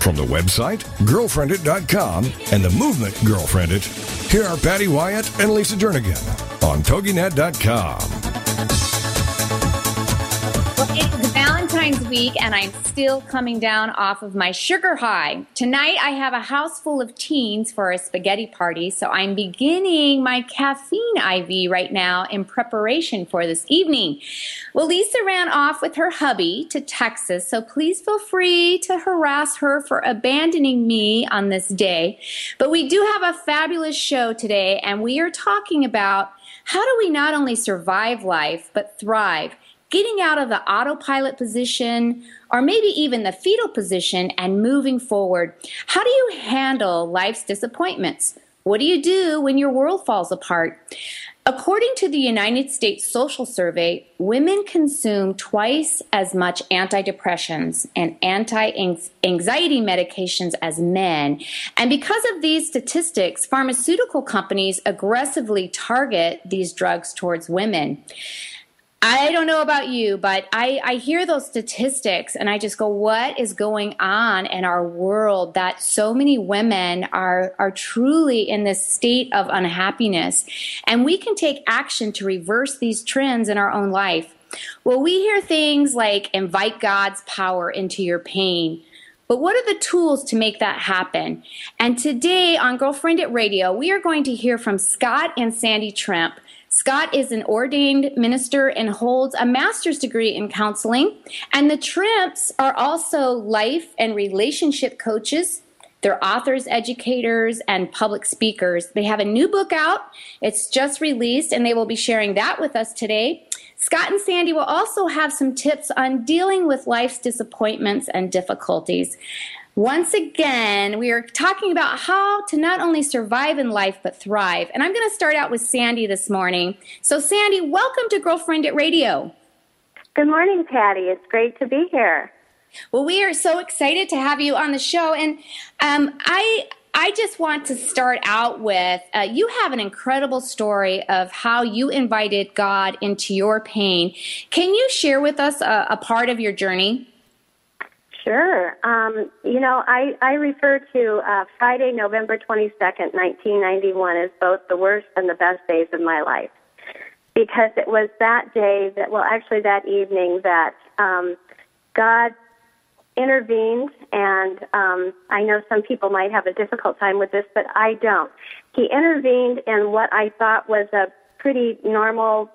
From the website, Girlfriendit.com, and the movement, Girlfriend It, here are Patty Wyatt and Lisa Jernigan on TogiNet.com. Well, it's Valentine's week, and I'm still coming down off of my sugar high. Tonight, I have a house full of teens for a spaghetti party, so I'm beginning my caffeine IV right now in preparation for this evening. Well, Lisa ran off with her hubby to Texas, so please feel free to harass her for abandoning me on this day. But we do have a fabulous show today, and we are talking about how do we not only survive life, but thrive, getting out of the autopilot position or maybe even the fetal position and moving forward. How do you handle life's disappointments? What do you do when your world falls apart? According to the United States Social Survey, women consume twice as much antidepressants and anti-anxiety medications as men. And because of these statistics, pharmaceutical companies aggressively target these drugs towards women. I don't know about you, but I hear those statistics and I just go, what is going on in our world that so many women are truly in this state of unhappiness? And we can take action to reverse these trends in our own life. Well, we hear things like invite God's power into your pain. But what are the tools to make that happen? And today on Girlfriend It Radio, we are going to hear from Scott and Sandy Trump. Scott is an ordained minister and holds a master's degree in counseling. And the Trumps are also life and relationship coaches. They're authors, educators, and public speakers. They have a new book out. It's just released, and they will be sharing that with us today. Scott and Sandy will also have some tips on dealing with life's disappointments and difficulties. Once again, we are talking about how to not only survive in life, but thrive. And I'm going to start out with Sandy this morning. So, Sandy, welcome to Girlfriend It Radio. Good morning, Patty. It's great to be here. Well, we are so excited to have you on the show. And I just want to start out with, you have an incredible story of how you invited God into your pain. Can you share with us a part of your journey? Sure. I refer to Friday, November 22nd, 1991 as both the worst and the best days of my life, because it was that day that, well, actually that evening that God intervened, and I know some people might have a difficult time with this, but I don't. He intervened in what I thought was a pretty normal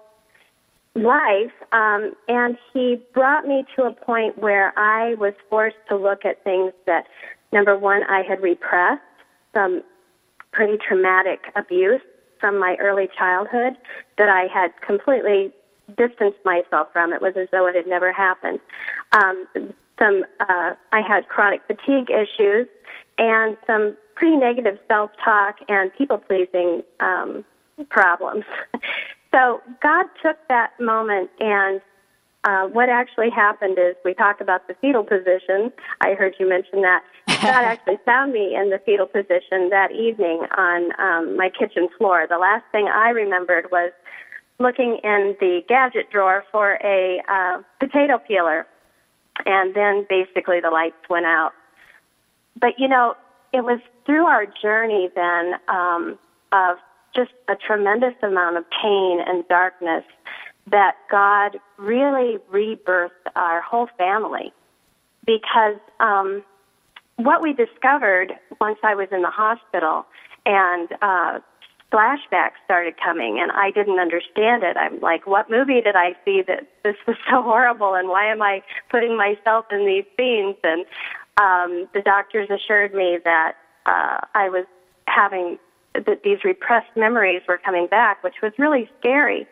life, and he brought me to a point where I was forced to look at things that, number one, I had repressed, some pretty traumatic abuse from my early childhood that I had completely distanced myself from. It was as though it had never happened. I had chronic fatigue issues and some pretty negative self-talk and people-pleasing problems. So God took that moment, and what actually happened is, we talk about the fetal position. I heard you mention that. God actually found me in the fetal position that evening on my kitchen floor. The last thing I remembered was looking in the gadget drawer for a potato peeler, and then basically the lights went out. But, you know, it was through our journey then of just a tremendous amount of pain and darkness that God really rebirthed our whole family, because what we discovered once I was in the hospital and flashbacks started coming, and I didn't understand it. I'm like, what movie did I see that this was so horrible, and why am I putting myself in these scenes? And the doctors assured me that I was having, that these repressed memories were coming back, which was really scary.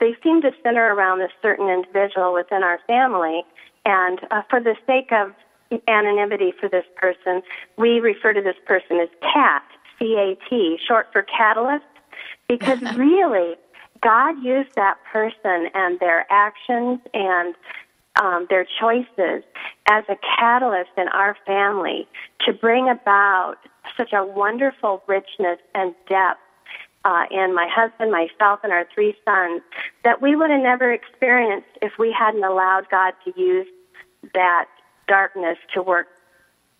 They seemed to center around a certain individual within our family, and for the sake of anonymity for this person, we refer to this person as CAT, C-A-T, short for catalyst, because really, God used that person and their actions and their choices as a catalyst in our family to bring about such a wonderful richness and depth in my husband, myself, and our three sons that we would have never experienced if we hadn't allowed God to use that darkness to work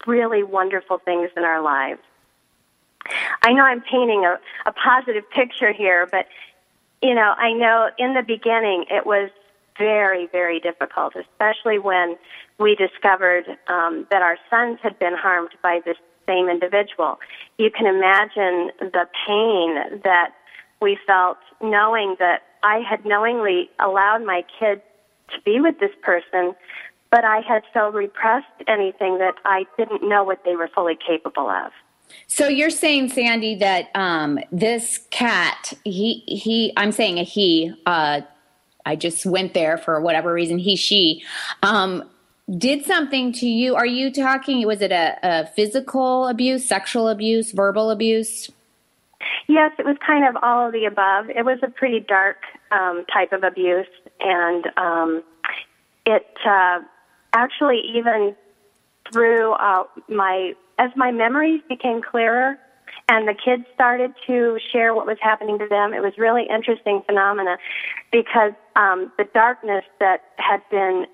really wonderful things in our lives. I know I'm painting a positive picture here, but, you know, I know in the beginning it was very, very difficult, especially when we discovered that our sons had been harmed by this same individual. You can imagine the pain that we felt knowing that I had knowingly allowed my kids to be with this person, but I had so repressed anything that I didn't know what they were fully capable of. So you're saying, Sandy, that this cat, I'm saying a he, I just went there for whatever reason, he, she, did something to you. Are you talking, was it a physical abuse, sexual abuse, verbal abuse? Yes, it was kind of all of the above. It was a pretty dark type of abuse, and it actually even through as my memories became clearer, and the kids started to share what was happening to them. It was really interesting phenomena because the darkness that had been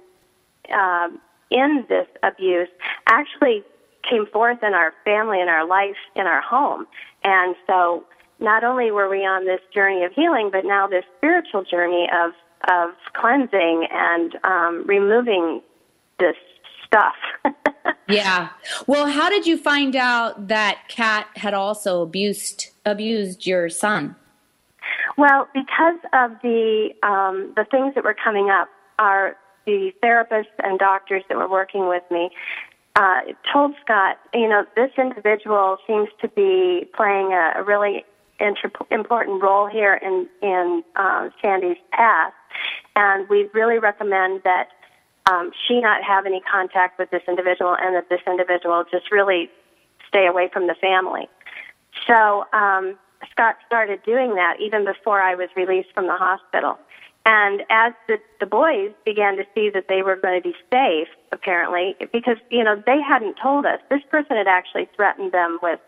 in this abuse actually came forth in our family, in our life, in our home. And so not only were we on this journey of healing, but now this spiritual journey of cleansing and removing this stuff. Yeah. Well, how did you find out that Kat had also abused your son? Well, because of the things that were coming up, the therapists and doctors that were working with me told Scott, you know, this individual seems to be playing a really important role here in Sandy's past, and we really recommend that she not have any contact with this individual, and that this individual just really stay away from the family. So Scott started doing that even before I was released from the hospital. And as the boys began to see that they were going to be safe, apparently, because, you know, they hadn't told us. This person had actually threatened them with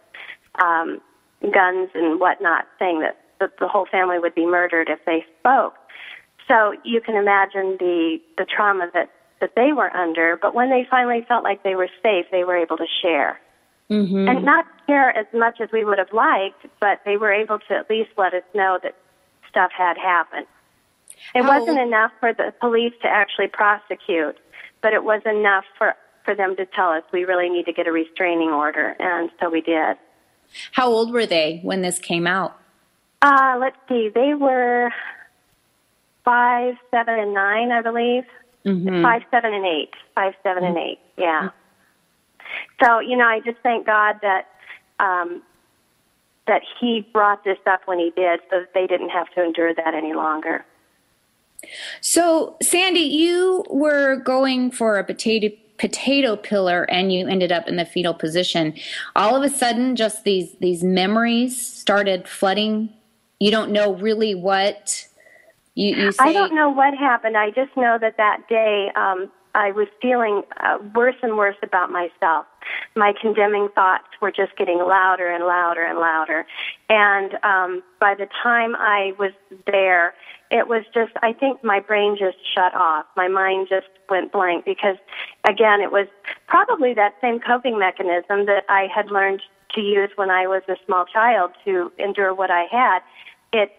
guns and whatnot, saying that the whole family would be murdered if they spoke. So you can imagine the trauma that they were under. But when they finally felt like they were safe, they were able to share. Mm-hmm. And not share as much as we would have liked, but they were able to at least let us know that stuff had happened. It wasn't enough for the police to actually prosecute, but it was enough for them to tell us we really need to get a restraining order, and so we did. How old were they when this came out? Let's see. They were 5, 7, and 9, I believe. Mm-hmm. 5, 7, and 8. 5, 7, mm-hmm. and 8, yeah. Mm-hmm. So, you know, I just thank God that he brought this up when he did so that they didn't have to endure that any longer. So, Sandy, you were going for a potato pillar, and you ended up in the fetal position. All of a sudden, just these memories started flooding. You don't know really what you say. I don't know what happened. I just know that day I was feeling worse and worse about myself. My condemning thoughts were just getting louder and louder and louder. And by the time I was there, it was just, I think my brain just shut off. My mind just went blank because, again, it was probably that same coping mechanism that I had learned to use when I was a small child to endure what I had. It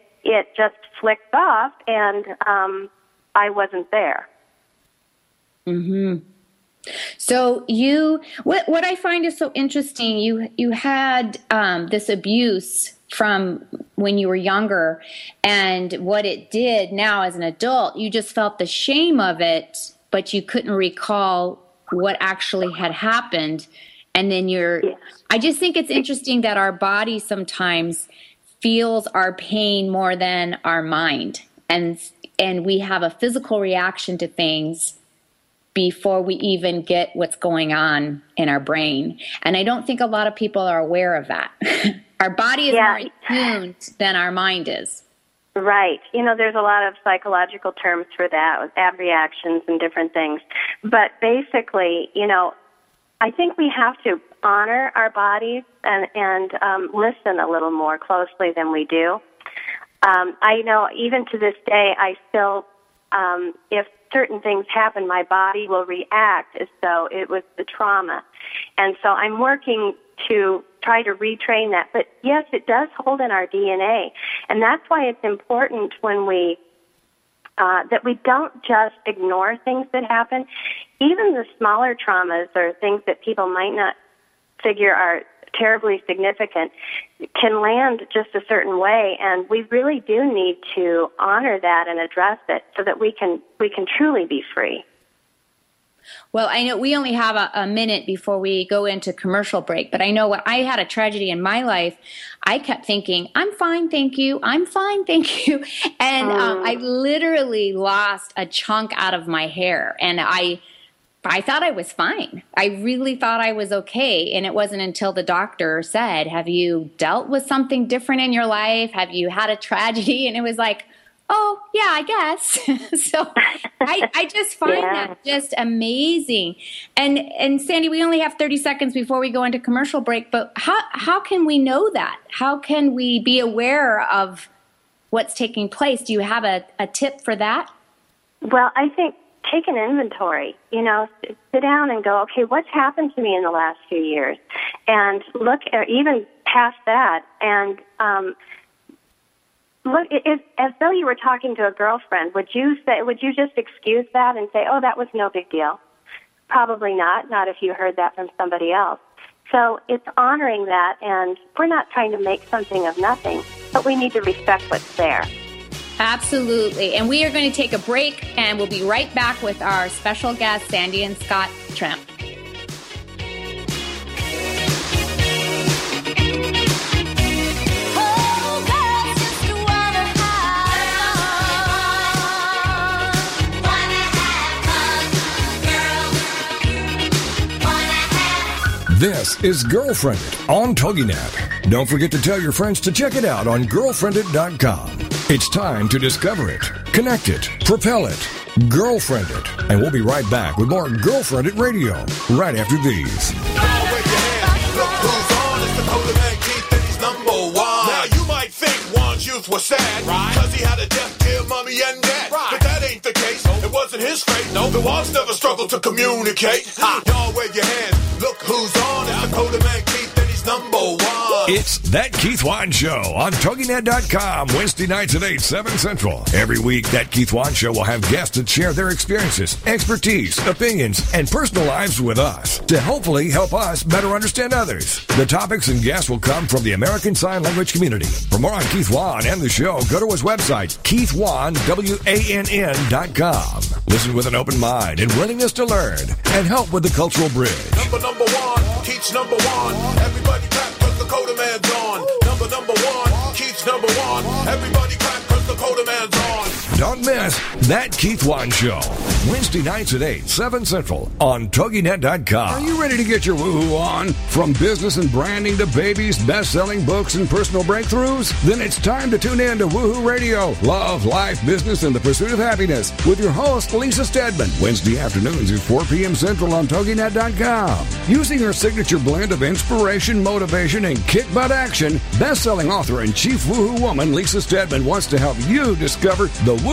just flicked off, and I wasn't there. Mm-hmm. So what I find is so interesting, you had this abuse from when you were younger, and what it did now as an adult, you just felt the shame of it, but you couldn't recall what actually had happened. And then I just think it's interesting that our body sometimes feels our pain more than our mind. And we have a physical reaction to things before we even get what's going on in our brain. And I don't think a lot of people are aware of that. Our body is more attuned than our mind is. Right. You know, there's a lot of psychological terms for that, with ab reactions and different things. But basically, you know, I think we have to honor our bodies and listen a little more closely than we do. I know even to this day, I still, if certain things happen, my body will react as though it was the trauma. And so I'm working to try to retrain that. But yes, it does hold in our DNA. And that's why it's important when we, that we don't just ignore things that happen. Even the smaller traumas or things that people might not figure are terribly significant can land just a certain way, and we really do need to honor that and address it so that we can truly be free. Well, I know we only have a minute before we go into commercial break, but I know when I had a tragedy in my life, I kept thinking, I'm fine, thank you, I'm fine, thank you. And I literally lost a chunk out of my hair, and I thought I was fine. I really thought I was okay. And it wasn't until the doctor said, have you dealt with something different in your life? Have you had a tragedy? And it was like, oh, yeah, I guess. So I just find that just amazing. And Sandy, we only have 30 seconds before we go into commercial break, but how can we know that? How can we be aware of what's taking place? Do you have a tip for that? Well, I think take an inventory, you know, sit down and go, okay, what's happened to me in the last few years? And look at even past that and look, as though you were talking to a girlfriend, would you just excuse that and say, oh, that was no big deal? Probably not if you heard that from somebody else. So it's honoring that, and we're not trying to make something of nothing, but we need to respect what's there. Absolutely. And we are going to take a break, and we'll be right back with our special guests, Sandy and Scott Trump. This is Girlfriend It on TogiNet. Don't forget to tell your friends to check it out on Girlfriendit.com. It's time to discover it, connect it, propel it, Girlfriend It. And we'll be right back with more Girlfriend It Radio right after these. Now you might think Juan's youth was sad, right? Because he had a death, kill mommy and dad, right? But that ain't the case. It wasn't his fate. No, the Wan's never struggled to communicate. Y'all wave your hands. Look who's on. It's the Coda Man Keith, and he's number one. It's That Keith Wan Show on TogiNet.com, Wednesday nights at 8, 7 Central. Every week, That Keith Wan Show will have guests that share their experiences, expertise, opinions, and personal lives with us to hopefully help us better understand others. The topics and guests will come from the American Sign Language community. For more on Keith Wan and the show, go to his website, KeithWann.com. Listen with an open mind and willingness to learn and help with the cultural bridge. Number one, Keith's number one. Everybody clap because the Coda Man's on. Number one, Keith's number one. Everybody clap because the Coda Man's on. Don't miss That Keith Wan Show, Wednesday nights at 8, 7 Central on TogiNet.com. Are you ready to get your woohoo on? From business and branding to babies, best-selling books, and personal breakthroughs? Then it's time to tune in to Woohoo Radio, Love, Life, Business, and the Pursuit of Happiness with your host, Lisa Stedman. Wednesday afternoons at 4 p.m. Central on TogiNet.com. Using her signature blend of inspiration, motivation, and kick-butt action, best-selling author and chief woohoo woman, Lisa Stedman wants to help you discover the woohoo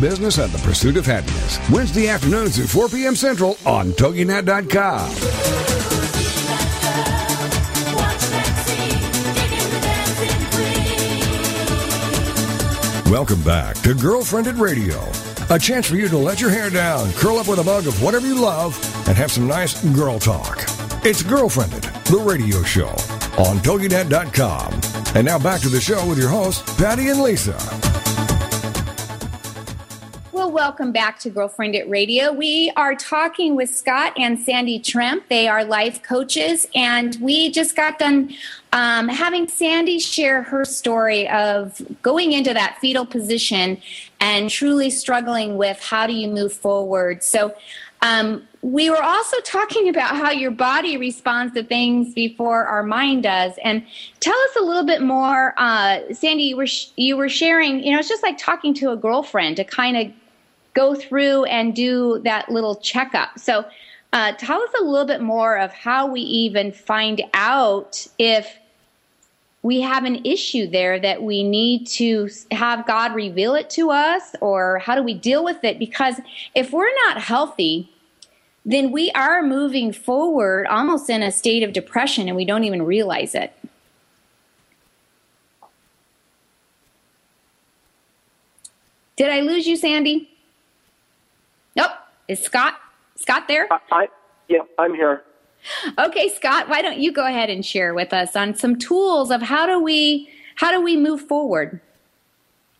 Business, and the Pursuit of Happiness. Wednesday afternoons at 4 p.m. Central on TogiNet.com. Welcome back to Girlfriended Radio, a chance for you to let your hair down, curl up with a mug of whatever you love, and have some nice girl talk. It's Girlfriended, the radio show on TogiNet.com. And now back to the show with your hosts, Patty and Lisa. Well, welcome back to Girlfriended Radio. We are talking with Scott and Sandy Trump. They are life coaches, and we just got done having Sandy share her story of going into that fetal position and truly struggling with how do you move forward. So we were also talking about how your body responds to things before our mind does. And tell us a little bit more, Sandy, you were sharing, it's just like talking to a girlfriend to kind of go through and do that little checkup. So tell us a little bit more of how we even find out if we have an issue there that we need to have God reveal it to us, or how do we deal with it? Because if we're not healthy, then we are moving forward almost in a state of depression and we don't even realize it. Did I lose you, Sandy? Nope. Is Scott there? Yeah, I'm here. Okay, Scott, why don't you go ahead and share with us on some tools of how do we move forward?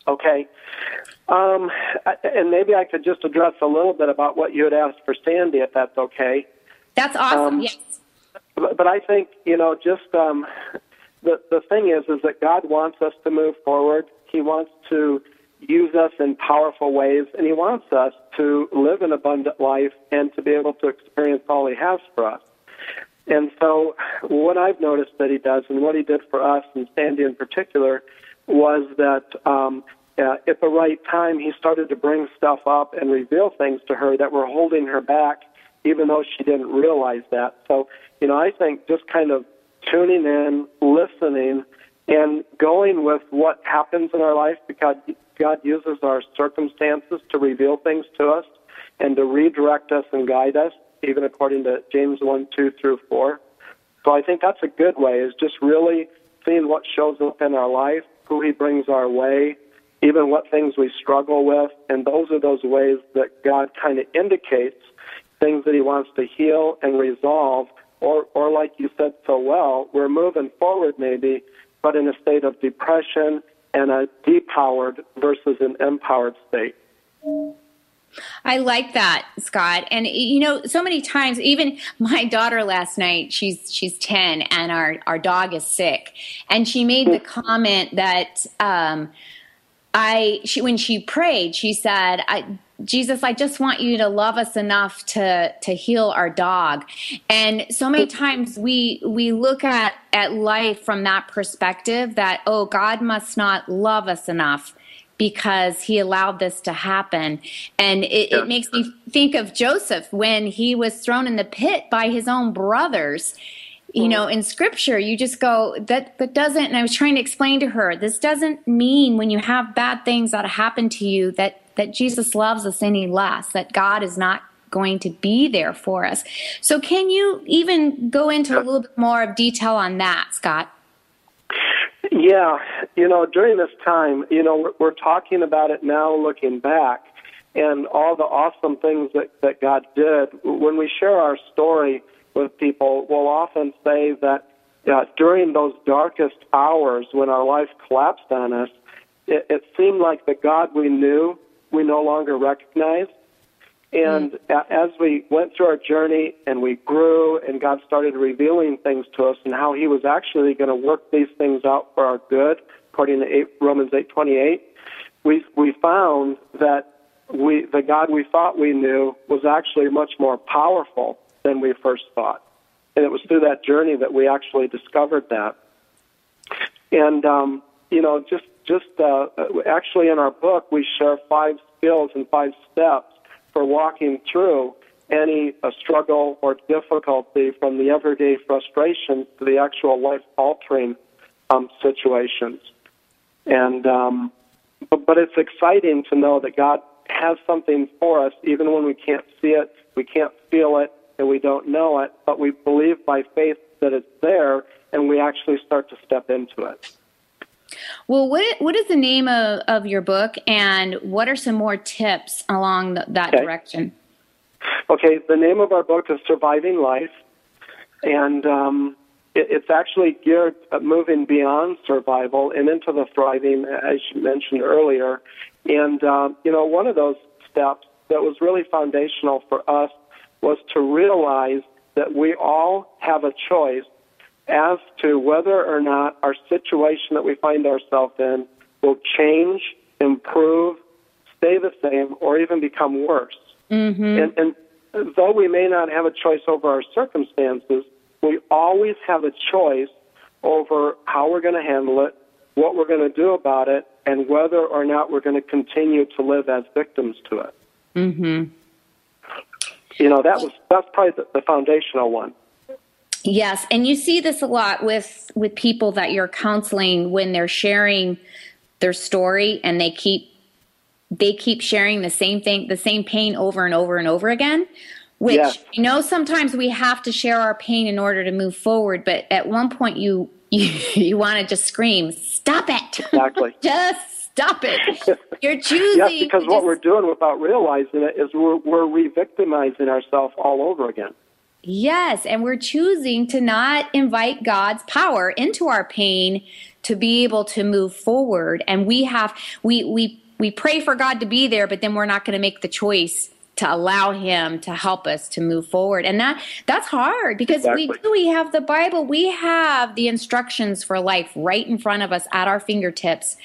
Okay. And maybe I could just address a little bit about what you had asked for Sandy, if that's okay. That's awesome, yes. But I think, just the thing is that God wants us to move forward. He wants to use us in powerful ways, and He wants us to live an abundant life and to be able to experience all He has for us. And so what I've noticed that He does, and what He did for us, and Sandy in particular, was that at the right time, He started to bring stuff up and reveal things to her that were holding her back, even though she didn't realize that. So, I think just kind of tuning in, listening, and going with what happens in our life, because God uses our circumstances to reveal things to us and to redirect us and guide us, even according to James 1:2-4. So I think that's a good way, is just really seeing what shows up in our life, who He brings our way, even what things we struggle with. And those are those ways that God kind of indicates things that He wants to heal and resolve. Or like you said so well, we're moving forward maybe, but in a state of depression and a depowered versus an empowered state. I like that, Scott. And, so many times, even my daughter last night, she's 10, and our dog is sick. And she made the comment that when she prayed, she said, Jesus, I just want you to love us enough to heal our dog. And so many times we look at life from that perspective that, oh, God must not love us enough because He allowed this to happen. And it makes me think of Joseph when he was thrown in the pit by his own brothers. In Scripture, you just go, that doesn't, and I was trying to explain to her, this doesn't mean when you have bad things that happen to you that Jesus loves us any less, that God is not going to be there for us. So can you even go into a little bit more of detail on that, Scott? Yeah. During this time, we're talking about it now looking back and all the awesome things that God did. When we share our story with people, we'll often say that during those darkest hours when our life collapsed on us, it seemed like the God we knew we no longer recognized. And as we went through our journey and we grew and God started revealing things to us and how He was actually going to work these things out for our good, according to Romans 8:28, we found that the God we thought we knew was actually much more powerful than we first thought. And it was through that journey that we actually discovered that. And, actually in our book, we share 5 skills and 5 steps for walking through any struggle or difficulty, from the everyday frustration to the actual life-altering situations. And but it's exciting to know that God has something for us, even when we can't see it, we can't feel it, and we don't know it, but we believe by faith that it's there, and we actually start to step into it. Well, what is the name of your book, and what are some more tips along that direction? Okay, the name of our book is Surviving Life, and it's actually geared at moving beyond survival and into the thriving, as you mentioned earlier. And, one of those steps that was really foundational for us was to realize that we all have a choice as to whether or not our situation that we find ourselves in will change, improve, stay the same, or even become worse. Mm-hmm. And though we may not have a choice over our circumstances, we always have a choice over how we're going to handle it, what we're going to do about it, and whether or not we're going to continue to live as victims to it. Mm-hmm. That's probably the foundational one. Yes, and you see this a lot with people that you're counseling when they're sharing their story, and they keep sharing the same thing, the same pain over and over and over again, which, sometimes we have to share our pain in order to move forward, but at one point you want to just scream, stop it. Exactly. Just stop it. You're choosing. Yes, because what we're doing without realizing it is we're re-victimizing ourselves all over again. Yes, and we're choosing to not invite God's power into our pain to be able to move forward. And we pray for God to be there, but then we're not going to make the choice to allow him to help us to move forward. And that's hard, because we have the Bible, we have the instructions for life right in front of us at our fingertips.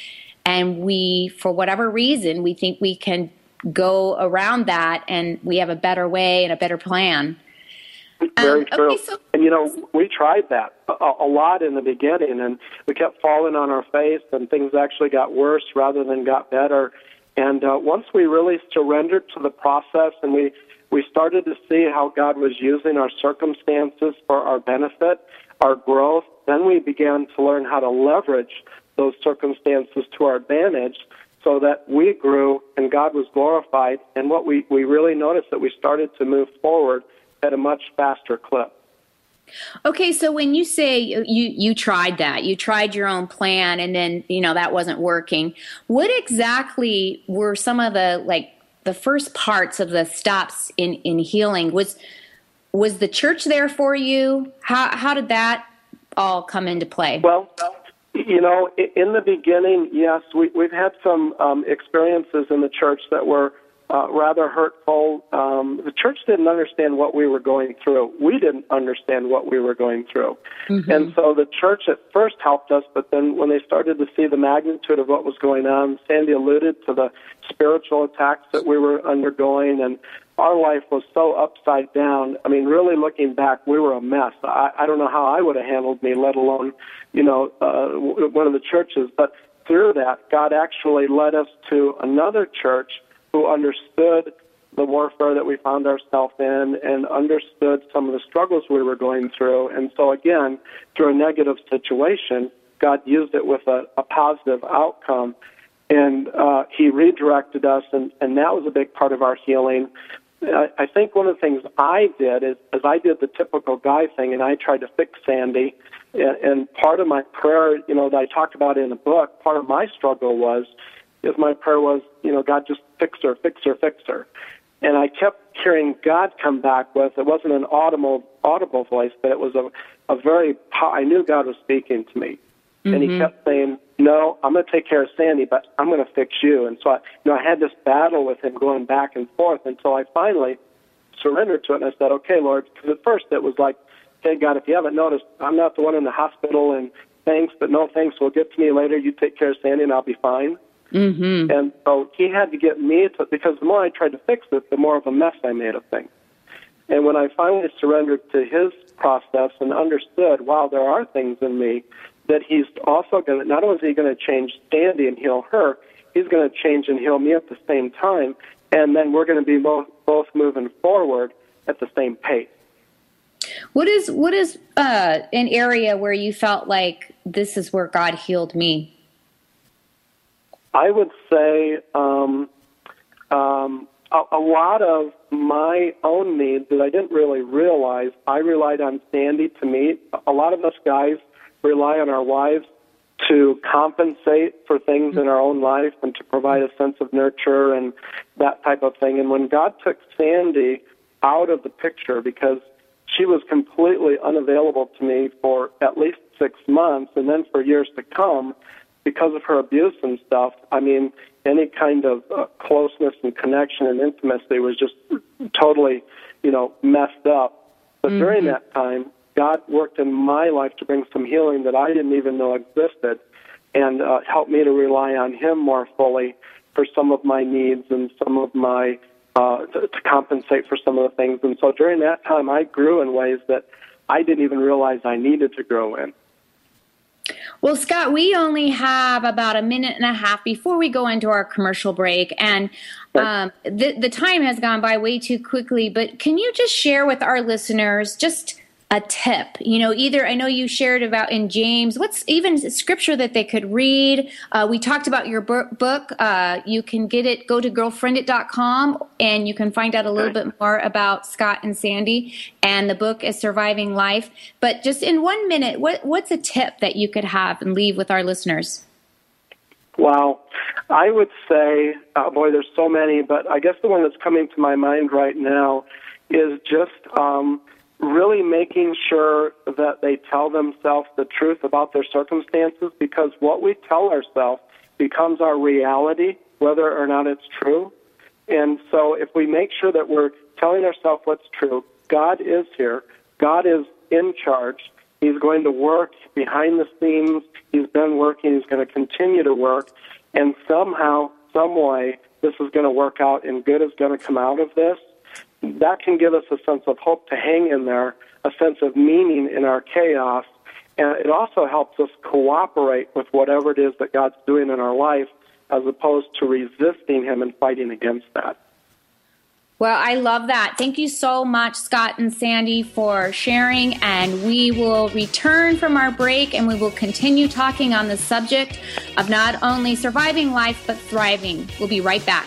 And we, for whatever reason, we think we can go around that, and we have a better way and a better plan. Very true. Okay, we tried that a lot in the beginning, and we kept falling on our face, and things actually got worse rather than got better. And once we really surrendered to the process, and we started to see how God was using our circumstances for our benefit, our growth, then we began to learn how to leverage those circumstances to our advantage so that we grew and God was glorified. And what we really noticed that we started to move forward at a much faster clip. Okay, so when you say you tried that, you tried your own plan, and then, that wasn't working, what exactly were some of the first parts of the stops in healing? Was the church there for you? How did that all come into play? Well, in the beginning, yes, we've had some experiences in the church that were rather hurtful. The church didn't understand what we were going through. We didn't understand what we were going through. Mm-hmm. And so the church at first helped us, but then when they started to see the magnitude of what was going on, Sandy alluded to the spiritual attacks that we were undergoing, and our life was so upside down. I mean, really looking back, we were a mess. I don't know how I would have handled me, let alone, one of the churches. But through that, God actually led us to another church who understood the warfare that we found ourselves in and understood some of the struggles we were going through. And so, again, through a negative situation, God used it with a positive outcome. And he redirected us, and that was a big part of our healing. I think one of the things I did is I did the typical guy thing, and I tried to fix Sandy. And part of my prayer, that I talked about in the book, part of my struggle was, my prayer was, God, just fix her, fix her, fix her. And I kept hearing God come back with, it wasn't an audible voice, but it was I knew God was speaking to me. Mm-hmm. And he kept saying, no, I'm going to take care of Sandy, but I'm going to fix you. And so I had this battle with him going back and forth until I finally surrendered to it. And I said, okay, Lord, because at first it was like, hey, God, if you haven't noticed, I'm not the one in the hospital, and thanks, but no thanks. Well, get to me later. You take care of Sandy, and I'll be fine. Mm-hmm. And so he had to get me to, because the more I tried to fix it, the more of a mess I made of things. And when I finally surrendered to his process and understood, wow, there are things in me that he's also going to, not only is he going to change Sandy and heal her, he's going to change and heal me at the same time, and then we're going to be both moving forward at the same pace. What is an area where you felt like this is where God healed me? I would say a lot of my own needs that I didn't really realize, I relied on Sandy to meet. A lot of us guys rely on our wives to compensate for things in our own life and to provide a sense of nurture and that type of thing. And when God took Sandy out of the picture, because she was completely unavailable to me for at least 6 months and then for years to come because of her abuse and stuff, I mean, any kind of closeness and connection and intimacy was just totally, messed up. But during that time, God worked in my life to bring some healing that I didn't even know existed, and helped me to rely on him more fully for some of my needs and some of my, to compensate for some of the things. And so during that time, I grew in ways that I didn't even realize I needed to grow in. Well, Scott, we only have about a minute and a half before we go into our commercial break, and the time has gone by way too quickly, but can you just share with our listeners just a tip, either, I know you shared about in James, what's even scripture that they could read. We talked about your book. You can get it, go to Girlfriendit.com, and you can find out a little bit more about Scott and Sandy, and the book is Surviving Life. But just in 1 minute, what's a tip that you could have and leave with our listeners? Wow. I would say, there's so many, but I guess the one that's coming to my mind right now is just, really making sure that they tell themselves the truth about their circumstances, because what we tell ourselves becomes our reality, whether or not it's true. And so if we make sure that we're telling ourselves what's true, God is here, God is in charge, he's going to work behind the scenes, he's been working, he's going to continue to work, and somehow, some way, this is going to work out and good is going to come out of this. That can give us a sense of hope to hang in there, a sense of meaning in our chaos, and it also helps us cooperate with whatever it is that God's doing in our life, as opposed to resisting him and fighting against that. Well, I love that. Thank you so much, Scott and Sandy, for sharing, and we will return from our break, and we will continue talking on the subject of not only surviving life, but thriving. We'll be right back.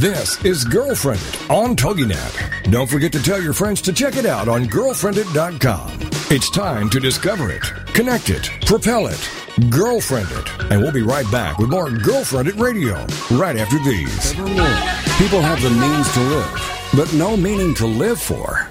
This is Girlfriended on TogiNet. Don't forget to tell your friends to check it out on Girlfriended.com. It's time to discover it, connect it, propel it, Girlfriend It. And we'll be right back with more Girlfriend It Radio right after these. People have the means to live, but no meaning to live for.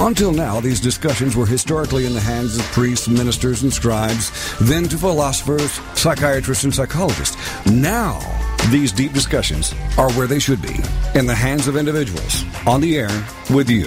Until now, these discussions were historically in the hands of priests, ministers, and scribes, then to philosophers, psychiatrists, and psychologists. Now, these deep discussions are where they should be, in the hands of individuals, on the air, with you.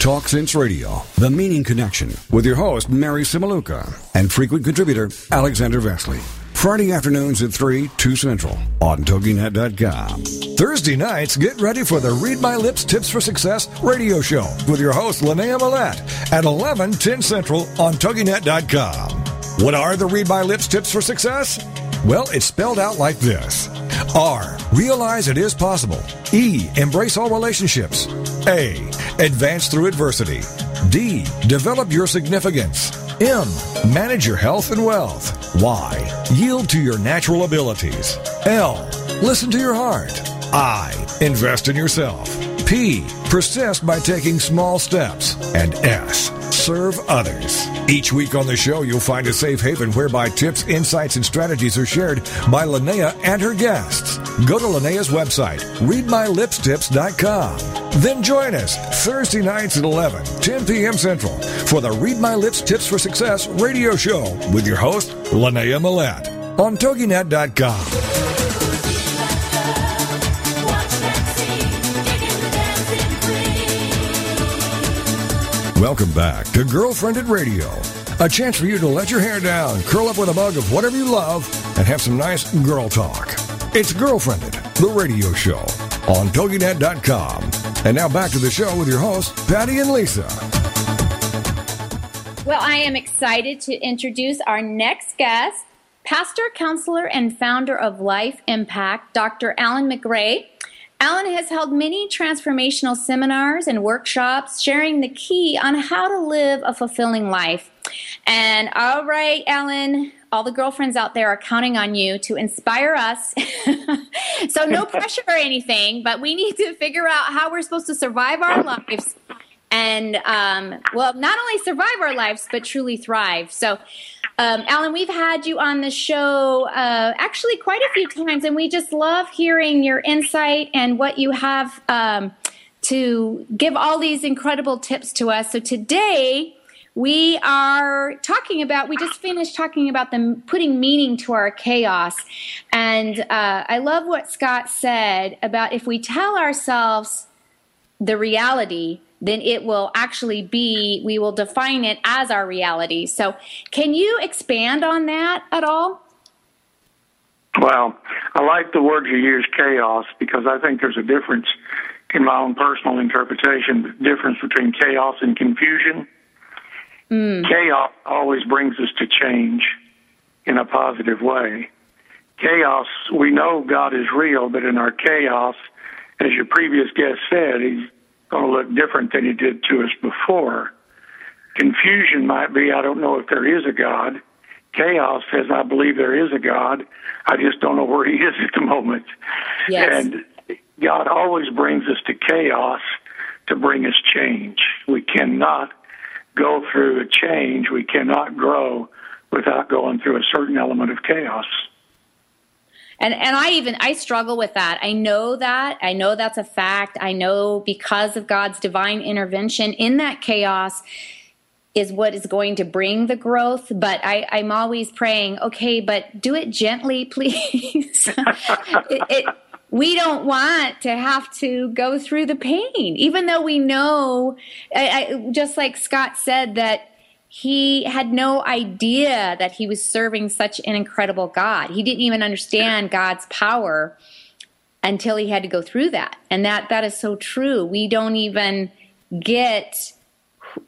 TalkSense Radio, The Meaning Connection, with your host, Mary Simuluka, and frequent contributor, Alexander Vesely. Friday afternoons at 3, 2 Central on TogiNet.com. Thursday nights, get ready for the Read My Lips Tips for Success radio show with your host, Linnea Millett, at 11, 10 Central on TogiNet.com. What are the Read My Lips Tips for Success? Well, it's spelled out like this. R, realize it is possible. E, embrace all relationships. A, advance through adversity. D, develop your significance. M, manage your health and wealth. Y, yield to your natural abilities. L, listen to your heart. I, invest in yourself. P, persist by taking small steps. And S, serve others. Each week on the show, you'll find a safe haven whereby tips, insights, and strategies are shared by Linnea and her guests. Go to Linnea's website, readmylipstips.com. Then join us Thursday nights at 11, 10 p.m. Central for the Read My Lips Tips for Success radio show with your host, Linnea Millett, on TogiNet.com. Welcome back to Girlfriend at Radio, a chance for you to let your hair down, curl up with a mug of whatever you love, and have some nice girl talk. It's Girlfriended, the radio show on TogiNet.com. And now back to the show with your hosts, Patty and Lisa. Well, I am excited to introduce our next guest, pastor, counselor, and founder of Life Impact, Dr. Alan McRae. Alan has held many transformational seminars and workshops, sharing the key on how to live a fulfilling life. And all right, Alan, all the girlfriends out there are counting on you to inspire us. So no pressure or anything, but we need to figure out how we're supposed to survive our lives and, well, not only survive our lives, but truly thrive. So, Alan, we've had you on the show actually quite a few times, and we just love hearing your insight and what you have to give all these incredible tips to us. So today we are talking about, we just finished talking about them putting meaning to our chaos. And I love what Scott said about if we tell ourselves the reality, then it will actually be, we will define it as our reality. So can you expand on that at all? Well, I like the word you use, chaos, because I think there's a difference in my own personal interpretation, the difference between chaos and confusion. Chaos always brings us to change in a positive way. Chaos, we know God is real, but in our chaos, as your previous guest said, he's going to look different than he did to us before. Confusion might be, I don't know if there is a God. Chaos says, I believe there is a God. I just don't know where he is at the moment. Yes. And God always brings us to chaos to bring us change. We cannot go through a change. We cannot grow without going through a certain element of chaos. And I struggle with that. I know that. I know that's a fact. I know because of God's divine intervention in that chaos is what is going to bring the growth. But I'm always praying, okay, but do it gently, please. We don't want to have to go through the pain, even though we know, just like Scott said, that he had no idea that he was serving such an incredible God. He didn't even understand God's power until he had to go through that. And that is so true. We don't even get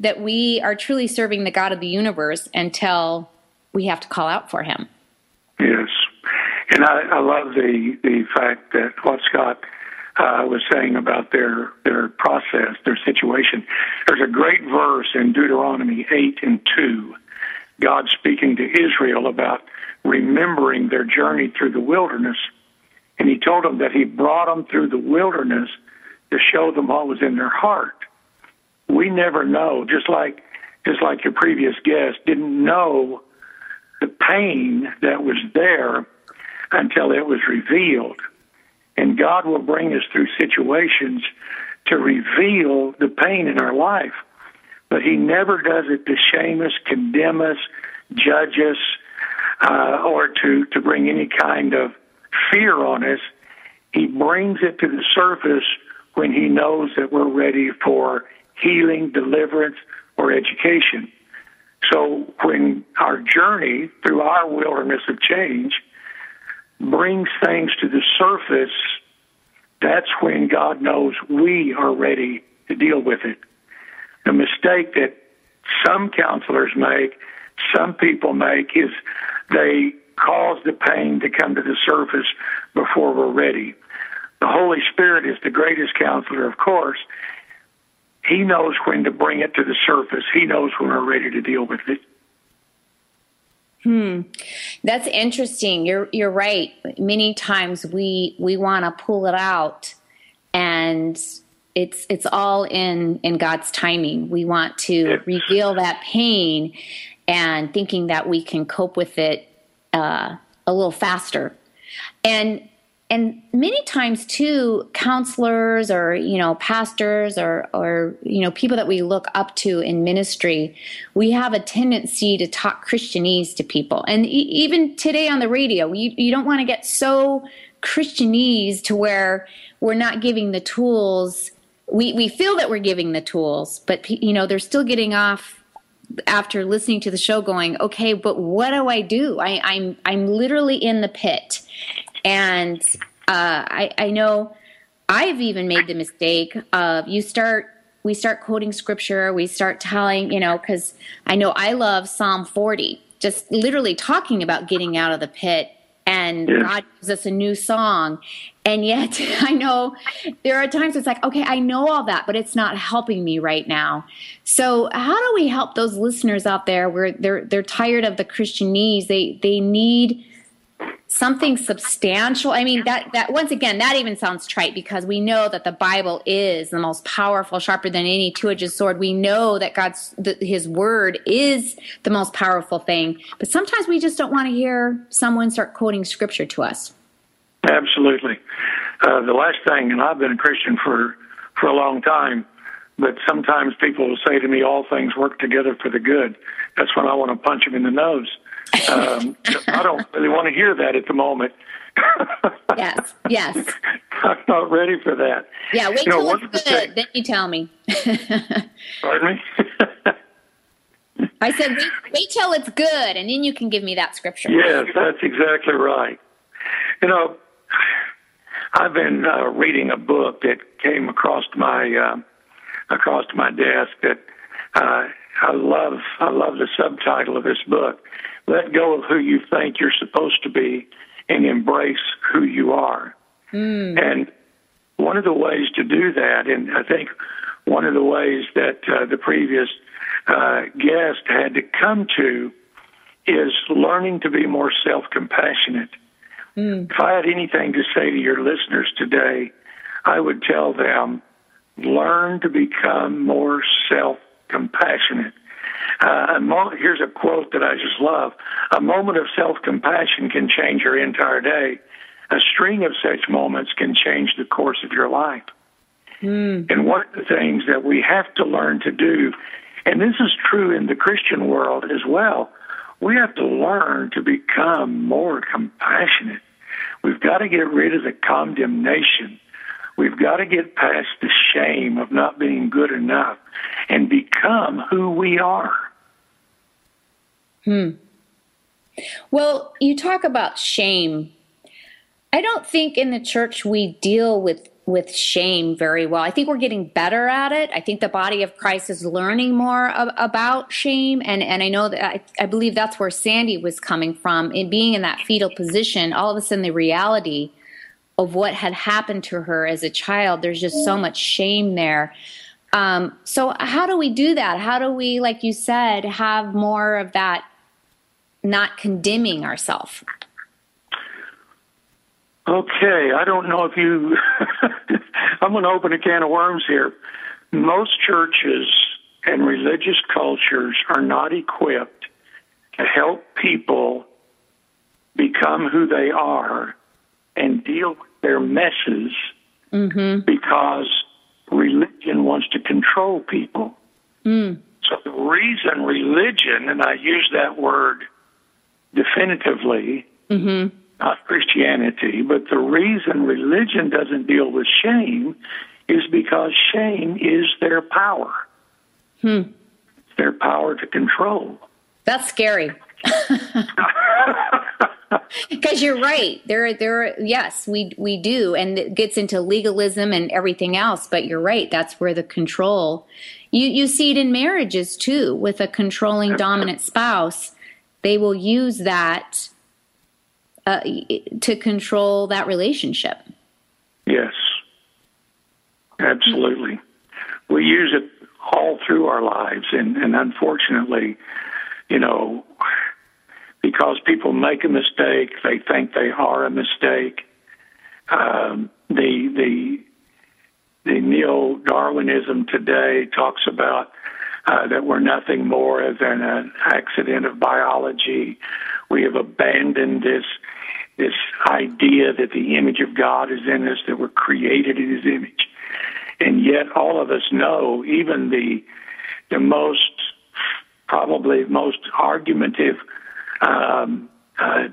that we are truly serving the God of the universe until we have to call out for him. Yes. And I love the fact that what Scott was saying about their process, their situation. There's a great verse in Deuteronomy 8:2, God speaking to Israel about remembering their journey through the wilderness. And he told them that he brought them through the wilderness to show them what was in their heart. We never know, just like your previous guest didn't know the pain that was there until it was revealed. And God will bring us through situations to reveal the pain in our life. But he never does it to shame us, condemn us, judge us, or to bring any kind of fear on us. He brings it to the surface when he knows that we're ready for healing, deliverance, or education. So when our journey through our wilderness of change brings things to the surface, that's when God knows we are ready to deal with it. The mistake that some counselors make, some people make, is they cause the pain to come to the surface before we're ready. The Holy Spirit is the greatest counselor, of course. He knows when to bring it to the surface. He knows when we're ready to deal with it. That's interesting. You're right. Many times we want to pull it out, and it's all in God's timing. We want to reveal that pain and thinking that we can cope with it a little faster. And many times too, counselors or, pastors or people that we look up to in ministry, we have a tendency to talk Christianese to people. And even today on the radio, you don't want to get so Christianese to where we're not giving the tools. We feel that we're giving the tools, but they're still getting off after listening to the show going, okay, but what do? I'm literally in the pit. And I know I've even made the mistake of we start quoting scripture, we start telling, because I know I love Psalm 40, just literally talking about getting out of the pit, and God gives us a new song. And yet I know there are times it's like, okay, I know all that, but it's not helping me right now. So how do we help those listeners out there where they're tired of the Christianese? They need something substantial. I mean, that once again, that even sounds trite, because we know that the Bible is the most powerful, sharper than any two-edged sword. We know that His word is the most powerful thing. But sometimes we just don't want to hear someone start quoting scripture to us. Absolutely. The last thing, and I've been a Christian for a long time, but sometimes people will say to me, all things work together for the good. That's when I want to punch them in the nose. I don't really want to hear that at the moment. Yes. I'm not ready for that. Yeah, wait till it's good, then you tell me. Pardon me? I said, wait till it's good, and then you can give me that scripture. Yes, that's exactly right. I've been reading a book that came across my desk that I love the subtitle of this book. Let go of who you think you're supposed to be and embrace who you are. And one of the ways to do that, and I think one of the ways that the previous guest had to come to, is learning to be more self-compassionate. If I had anything to say to your listeners today, I would tell them, learn to become more self-compassionate. Here's a quote that I just love. A moment of self-compassion can change your entire day. A string of such moments can change the course of your life. And one of the things that we have to learn to do, and this is true in the Christian world as well, we have to learn to become more compassionate. We've got to get rid of the condemnation. We've got to get past the shame of not being good enough and become who we are. Well, you talk about shame. I don't think in the church we deal with shame very well. I think we're getting better at it. I think the body of Christ is learning more about shame. And I know that I believe that's where Sandy was coming from, in being in that fetal position. All of a sudden, the reality of what had happened to her as a child, there's just so much shame there. So how do we do that? How do we, like you said, have more of that not condemning ourselves? Okay, I don't know if you... I'm going to open a can of worms here. Most churches and religious cultures are not equipped to help people become who they are and deal with their messes, because religion wants to control people. So the reason religion, and I use that word definitively, not Christianity, but the reason religion doesn't deal with shame is because shame is their power. It's their power to control. That's scary. Because you're right. Yes, we do. And it gets into legalism and everything else. But you're right. That's where the control, you see it in marriages too, with a controlling, dominant spouse. They will use that to control that relationship. Yes, absolutely. We use it all through our lives. And unfortunately, because people make a mistake. They think they are a mistake. The neo-Darwinism today talks about that we're nothing more than an accident of biology. We have abandoned this idea that the image of God is in us, that we're created in His image. And yet all of us know, even the most, probably most argumentative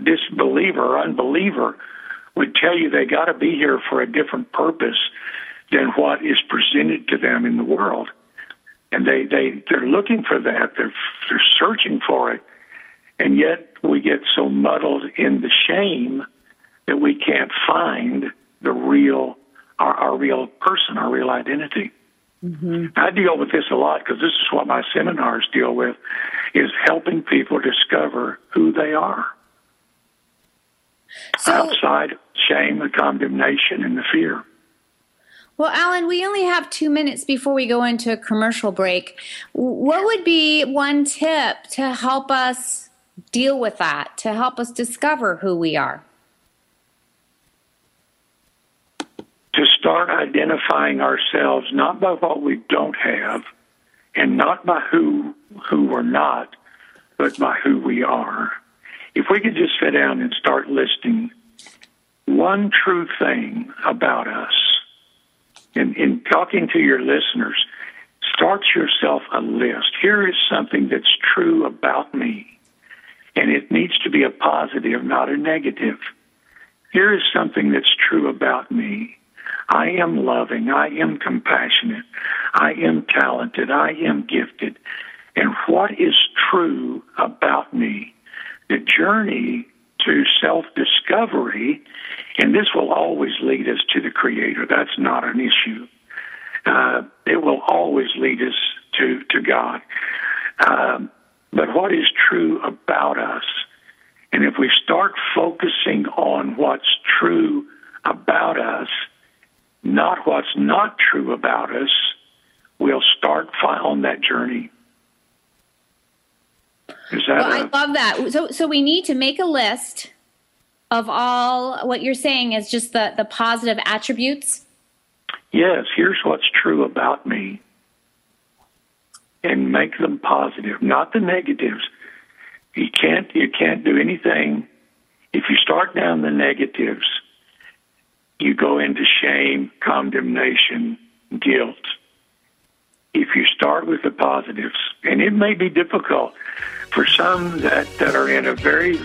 disbeliever, unbeliever, would tell you they got to be here for a different purpose than what is presented to them in the world. And they're looking for that. They're searching for it. And yet we get so muddled in the shame that we can't find the real, our real person, our real identity. Mm-hmm. I deal with this a lot because this is what my seminars deal with, is helping people discover who they are. So, outside shame, the condemnation, and the fear. Well, Alan, we only have 2 minutes before we go into a commercial break. What would be one tip to help us deal with that, to help us discover who we are? To start identifying ourselves not by what we don't have and not by who we're not, but by who we are. If we could just sit down and start listing one true thing about us, in talking to your listeners, start yourself a list. Here is something that's true about me, and it needs to be a positive, not a negative. Here is something that's true about me. I am loving. I am compassionate. I am talented. I am gifted. And what is true about me? The journey to self-discovery, and this will always lead us to the Creator. That's not an issue. It will always lead us to God. But what is true about us? And if we start focusing on what's true about us, not what's not true about us, we'll start on that journey. Well, I love that. So we need to make a list of all what you're saying is just the positive attributes. Yes, here's what's true about me. And make them positive, not the negatives. You can't do anything. If you start down the negatives, you go into shame, condemnation, guilt. If you start with the positives, and it may be difficult for some that are in a very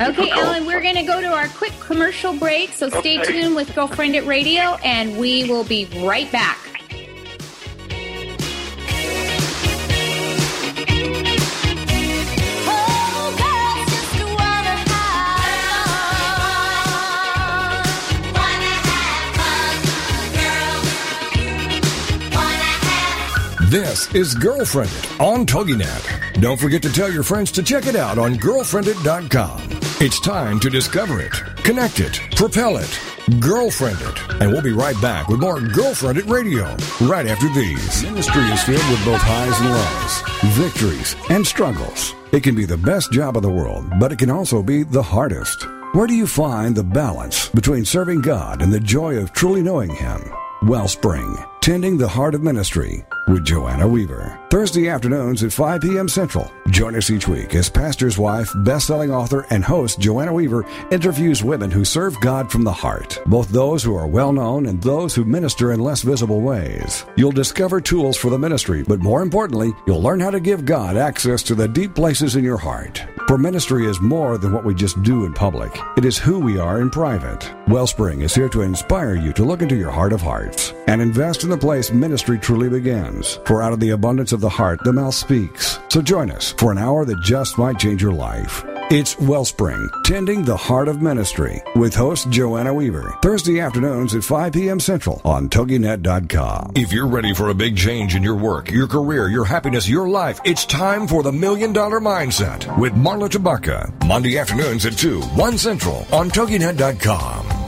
okay, Alan, we're going to go to our quick commercial break, so stay tuned with Girlfriend It Radio, and we will be right back. This is Girlfriend It on TogiNet. Don't forget to tell your friends to check it out on Girlfriendit.com. It's time to discover it, connect it, propel it, Girlfriend It. And we'll be right back with more Girlfriend It Radio right after these. Ministry is filled with both highs and lows, victories and struggles. It can be the best job in the world, but it can also be the hardest. Where do you find the balance between serving God and the joy of truly knowing Him? Wellspring, Tending the Heart of Ministry with Joanna Weaver. Thursday afternoons at 5 p.m. Central. Join us each week as pastor's wife, best-selling author, and host Joanna Weaver interviews women who serve God from the heart, both those who are well-known and those who minister in less visible ways. You'll discover tools for the ministry, but more importantly, you'll learn how to give God access to the deep places in your heart. For ministry is more than what we just do in public. It is who we are in private. Wellspring is here to inspire you to look into your heart of hearts and invest in the place ministry truly begins. For out of the abundance of the heart, the mouth speaks. So join us for an hour that just might change your life. It's Wellspring, Tending the Heart of Ministry with host Joanna Weaver. Thursday afternoons at 5 p.m. Central on TogiNet.com. If you're ready for a big change in your work, your career, your happiness, your life, it's time for the Million Dollar Mindset with Marla Tabaka. Monday afternoons at 2, 1 Central on TogiNet.com.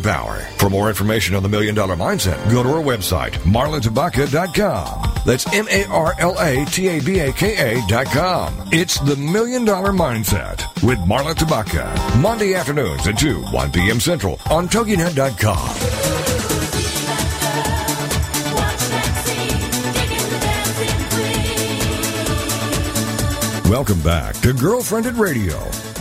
power. For more information on the Million Dollar Mindset, go to our website, MarlaTabaka.com. That's MarlaTabaka.com. It's the Million Dollar Mindset with Marla Tabaka. Monday afternoons at 2, 1 p.m. Central on TogiNet.com. Welcome back to Girlfriended Radio,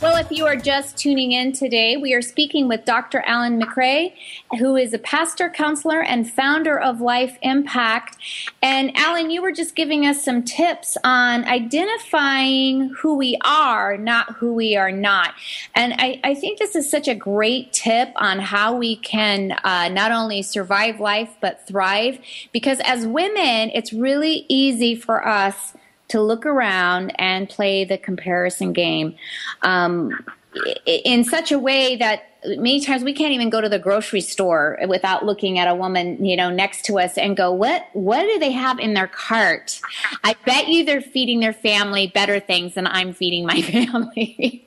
Well, if you are just tuning in today, we are speaking with Dr. Alan McRae, who is a pastor, counselor, and founder of Life Impact. And Alan, you were just giving us some tips on identifying who we are, not who we are not. And I think this is such a great tip on how we can not only survive life, but thrive. Because as women, it's really easy for us to look around and play the comparison game in such a way that many times we can't even go to the grocery store without looking at a woman, you know, next to us and go, what do they have in their cart? I bet you they're feeding their family better things than I'm feeding my family.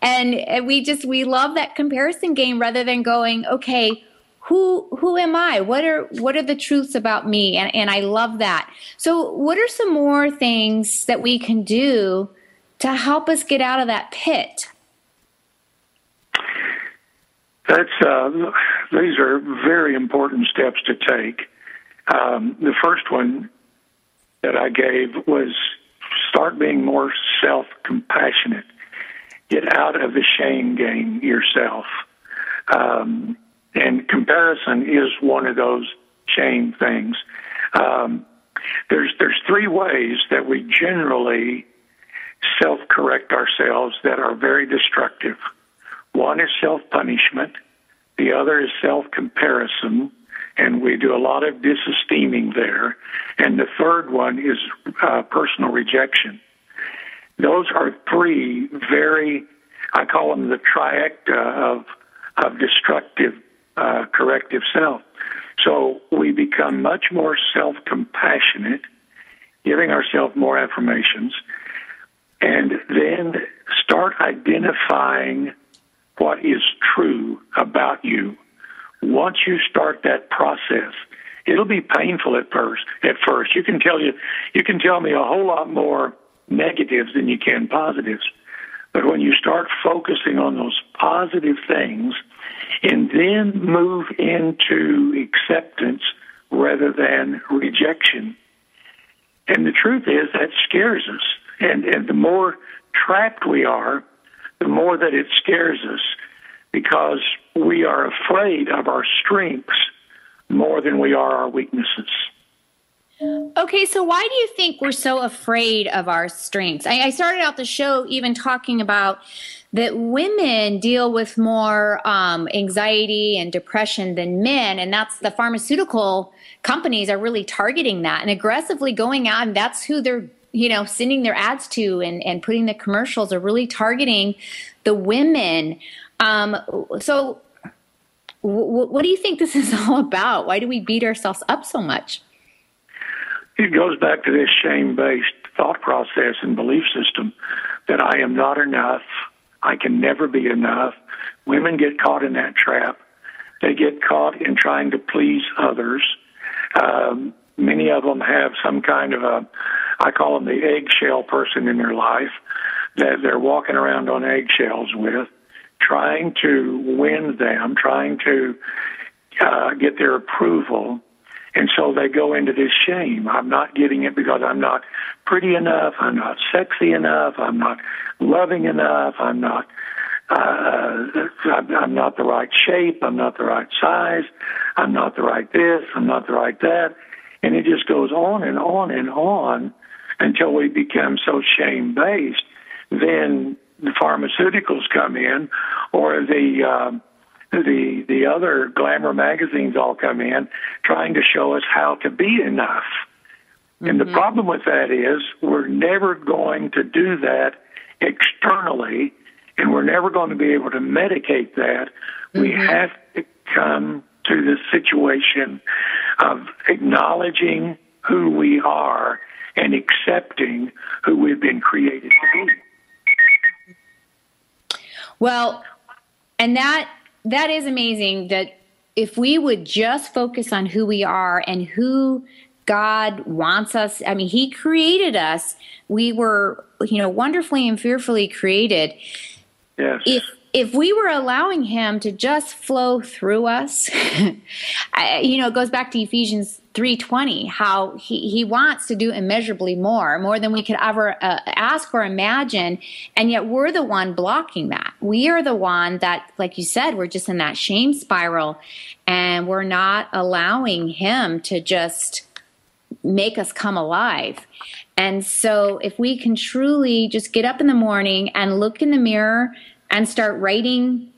And we love that comparison game rather than going, okay, who am I? What are the truths about me? And I love that. So what are some more things that we can do to help us get out of that pit? That's these are very important steps to take. The first one that I gave was start being more self-compassionate. Get out of the shame game yourself. And comparison is one of those shame things. There's three ways that we generally self-correct ourselves that are very destructive. One is self-punishment. The other is self-comparison. And we do a lot of disesteeming there. And the third one is personal rejection. Those are three very, I call them the trifecta of destructive corrective self. So we become much more self-compassionate, giving ourselves more affirmations, and then start identifying what is true about you. Once you start that process, it'll be painful at first. You can tell me a whole lot more negatives than you can positives. But when you start focusing on those positive things and then move into acceptance rather than rejection. And the truth is that scares us. And the more trapped we are, the more that it scares us because we are afraid of our strengths more than we are our weaknesses. Okay, so why do you think we're so afraid of our strengths? I started out the show even talking about that women deal with more anxiety and depression than men, and that's the pharmaceutical companies are really targeting that and aggressively going out, and that's who they're sending their ads to and putting the commercials are really targeting the women. So what do you think this is all about? Why do we beat ourselves up so much? It goes back to this shame-based thought process and belief system that I am not enough, I can never be enough. Women get caught in that trap. They get caught in trying to please others. Many of them have some kind of a, I call them the eggshell person in their life that they're walking around on eggshells with, trying to win them, trying to get their approval. And so they go into this shame. I'm not getting it because I'm not pretty enough. I'm not sexy enough. I'm not loving enough. I'm not I'm not the right shape, I'm not the right size, I'm not the right this, I'm not the right that. And it just goes on and on and on until we become so shame-based. Then the pharmaceuticals come in, or the other glamour magazines all come in trying to show us how to be enough. Mm-hmm. And the problem with that is we're never going to do that externally, and we're never going to be able to medicate that. Mm-hmm. We have to come to the situation of acknowledging who we are and accepting who we've been created to be. Well, and that is amazing that if we would just focus on who we are and who God wants us, I mean, He created us. We were, wonderfully and fearfully created. Yes. If we were allowing Him to just flow through us, it goes back to Ephesians 3:20, how he wants to do immeasurably more than we could ever ask or imagine, and yet we're the one blocking that. We are the one that, like you said, we're just in that shame spiral, and we're not allowing Him to just make us come alive. And so if we can truly just get up in the morning and look in the mirror and start writing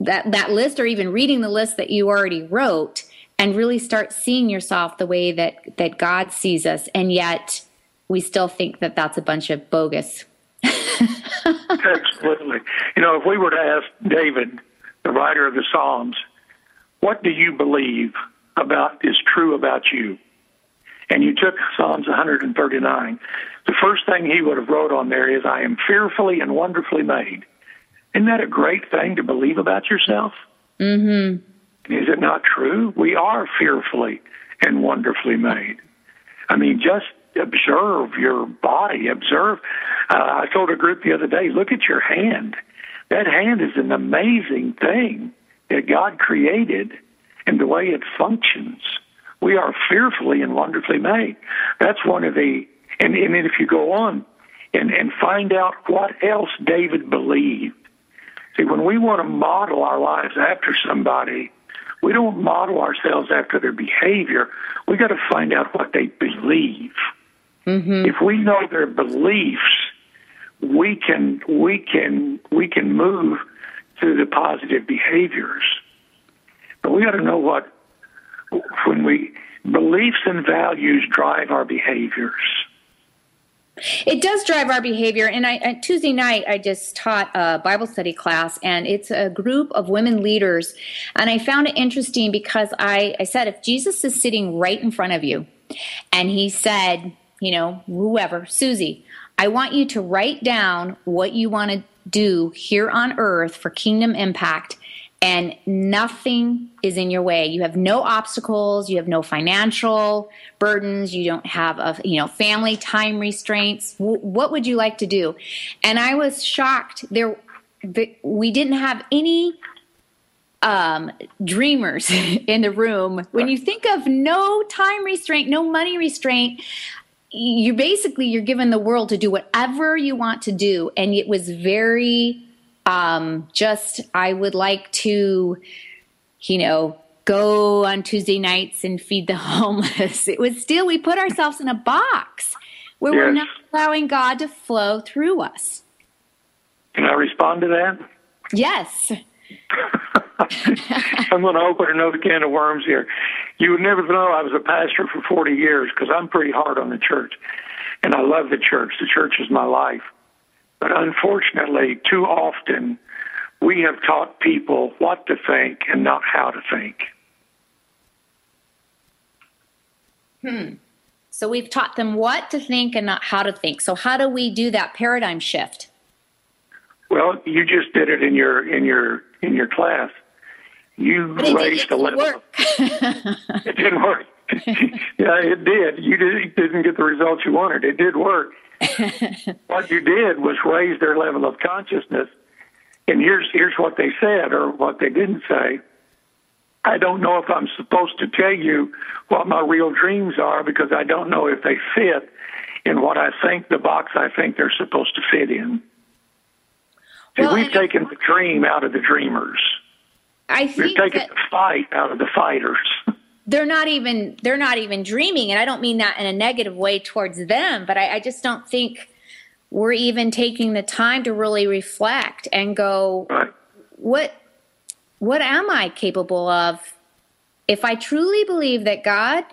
that list, or even reading the list that you already wrote, and really start seeing yourself the way that God sees us. And yet we still think that that's a bunch of bogus. Absolutely. If we were to ask David, the writer of the Psalms, what do you believe is true about you? And you took Psalms 139. The first thing he would have wrote on there is, I am fearfully and wonderfully made. Isn't that a great thing to believe about yourself? Mm-hmm. Is it not true? We are fearfully and wonderfully made. I mean, just observe your body. Observe. I told a group the other day, look at your hand. That hand is an amazing thing that God created, and the way it functions. We are fearfully and wonderfully made. That's one of the, and then if you go on and find out what else David believed. See, when we want to model our lives after somebody, we don't model ourselves after their behavior. We got to find out what they believe. Mm-hmm. If we know their beliefs, we can move to the positive behaviors. But we got to know beliefs and values drive our behaviors. It does drive our behavior, and Tuesday night I just taught a Bible study class, and it's a group of women leaders, and I found it interesting because I said, if Jesus is sitting right in front of you, and He said, whoever, Susie, I want you to write down what you want to do here on earth for kingdom impact, and nothing is in your way. You have no obstacles. You have no financial burdens. You don't have family time restraints. What would you like to do? And I was shocked. We didn't have any dreamers in the room. When you think of no time restraint, no money restraint, you're given the world to do whatever you want to do, and it was very. I would like to, go on Tuesday nights and feed the homeless. It was still, we put ourselves in a box where we're not allowing God to flow through us. Can I respond to that? Yes. I'm going to open another can of worms here. You would never know I was a pastor for 40 years because I'm pretty hard on the church, and I love the church. The church is my life. But unfortunately, too often, we have taught people what to think and not how to think. So we've taught them what to think and not how to think. So how do we do that paradigm shift? Well, you just did it in your class. You raised the level. It didn't work. Yeah, it did. You didn't get the results you wanted. It did work. What you did was raise their level of consciousness, and here's what they said or what they didn't say. I don't know if I'm supposed to tell you what my real dreams are because I don't know if they fit in what I think the box I think they're supposed to fit in. See, well, we've taken the dream out of the dreamers. I think we've taken the fight out of the fighters. They're not even dreaming, and I don't mean that in a negative way towards them, but I just don't think we're even taking the time to really reflect and go, right. What am I capable of? If I truly believe that God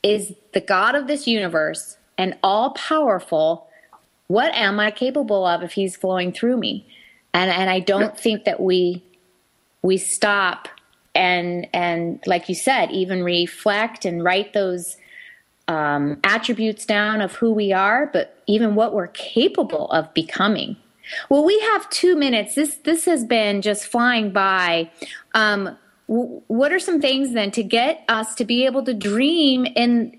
is the God of this universe and all-powerful, what am I capable of if he's flowing through me? And I don't think that we stop and like you said, even reflect and write those attributes down of who we are, but even what we're capable of becoming. Well, we have 2 minutes. This has been just flying by. What are some things then to get us to be able to dream in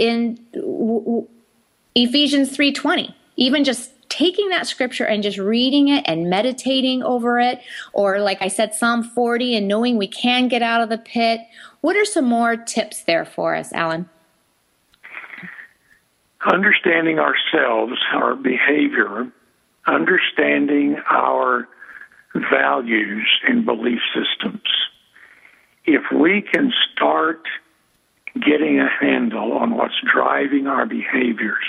Ephesians 3:20? Even just taking that scripture and just reading it and meditating over it, or like I said, Psalm 40 and knowing we can get out of the pit. What are some more tips there for us, Alan? Understanding ourselves, our behavior, understanding our values and belief systems. If we can start getting a handle on what's driving our behaviors,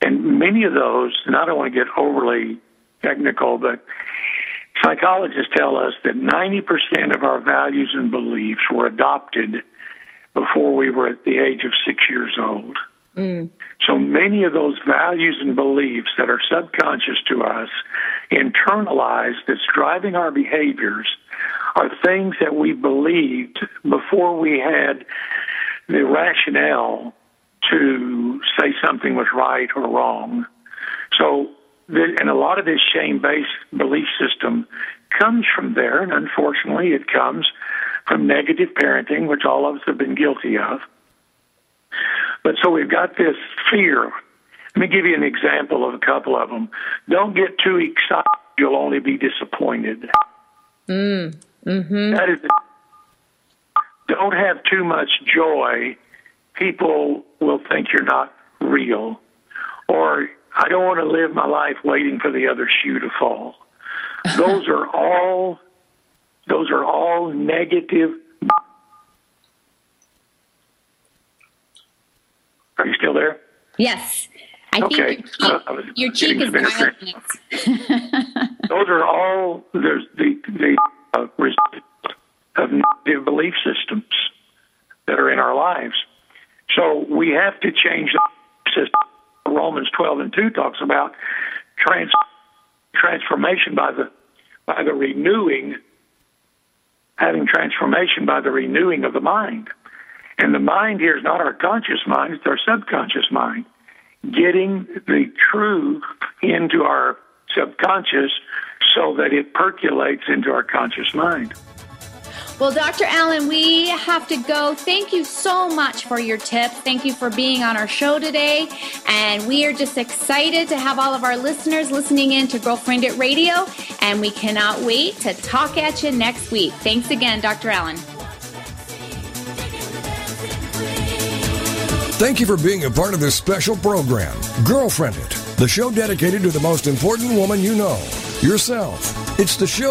and many of those, and I don't want to get overly technical, but psychologists tell us that 90% of our values and beliefs were adopted before we were at the age of 6 years old. Mm. So many of those values and beliefs that are subconscious to us, internalized, that's driving our behaviors, are things that we believed before we had the rationale to say something was right or wrong. So, and a lot of this shame-based belief system comes from there, and unfortunately it comes from negative parenting, which all of us have been guilty of. But so we've got this fear. Let me give you an example of a couple of them. Don't get too excited. You'll only be disappointed. Mm. Mm-hmm. That is, don't have too much joy. People will think you're not real. Or I don't want to live my life waiting for the other shoe to fall. Those are all negative. Are you still there? Yes. I think your cheek is violent. Those are all the results of negative belief systems that are in our lives. So we have to change the system. Romans 12:2 talks about transformation by the renewing, having transformation by the renewing of the mind. And the mind here is not our conscious mind, it's our subconscious mind. Getting the truth into our subconscious so that it percolates into our conscious mind. Well, Dr. Alan, we have to go. Thank you so much for your tip. Thank you for being on our show today. And we are just excited to have all of our listeners listening in to Girlfriend It Radio. And we cannot wait to talk at you next week. Thanks again, Dr. Alan. Thank you for being a part of this special program, Girlfriend It, the show dedicated to the most important woman you know, yourself. It's the show.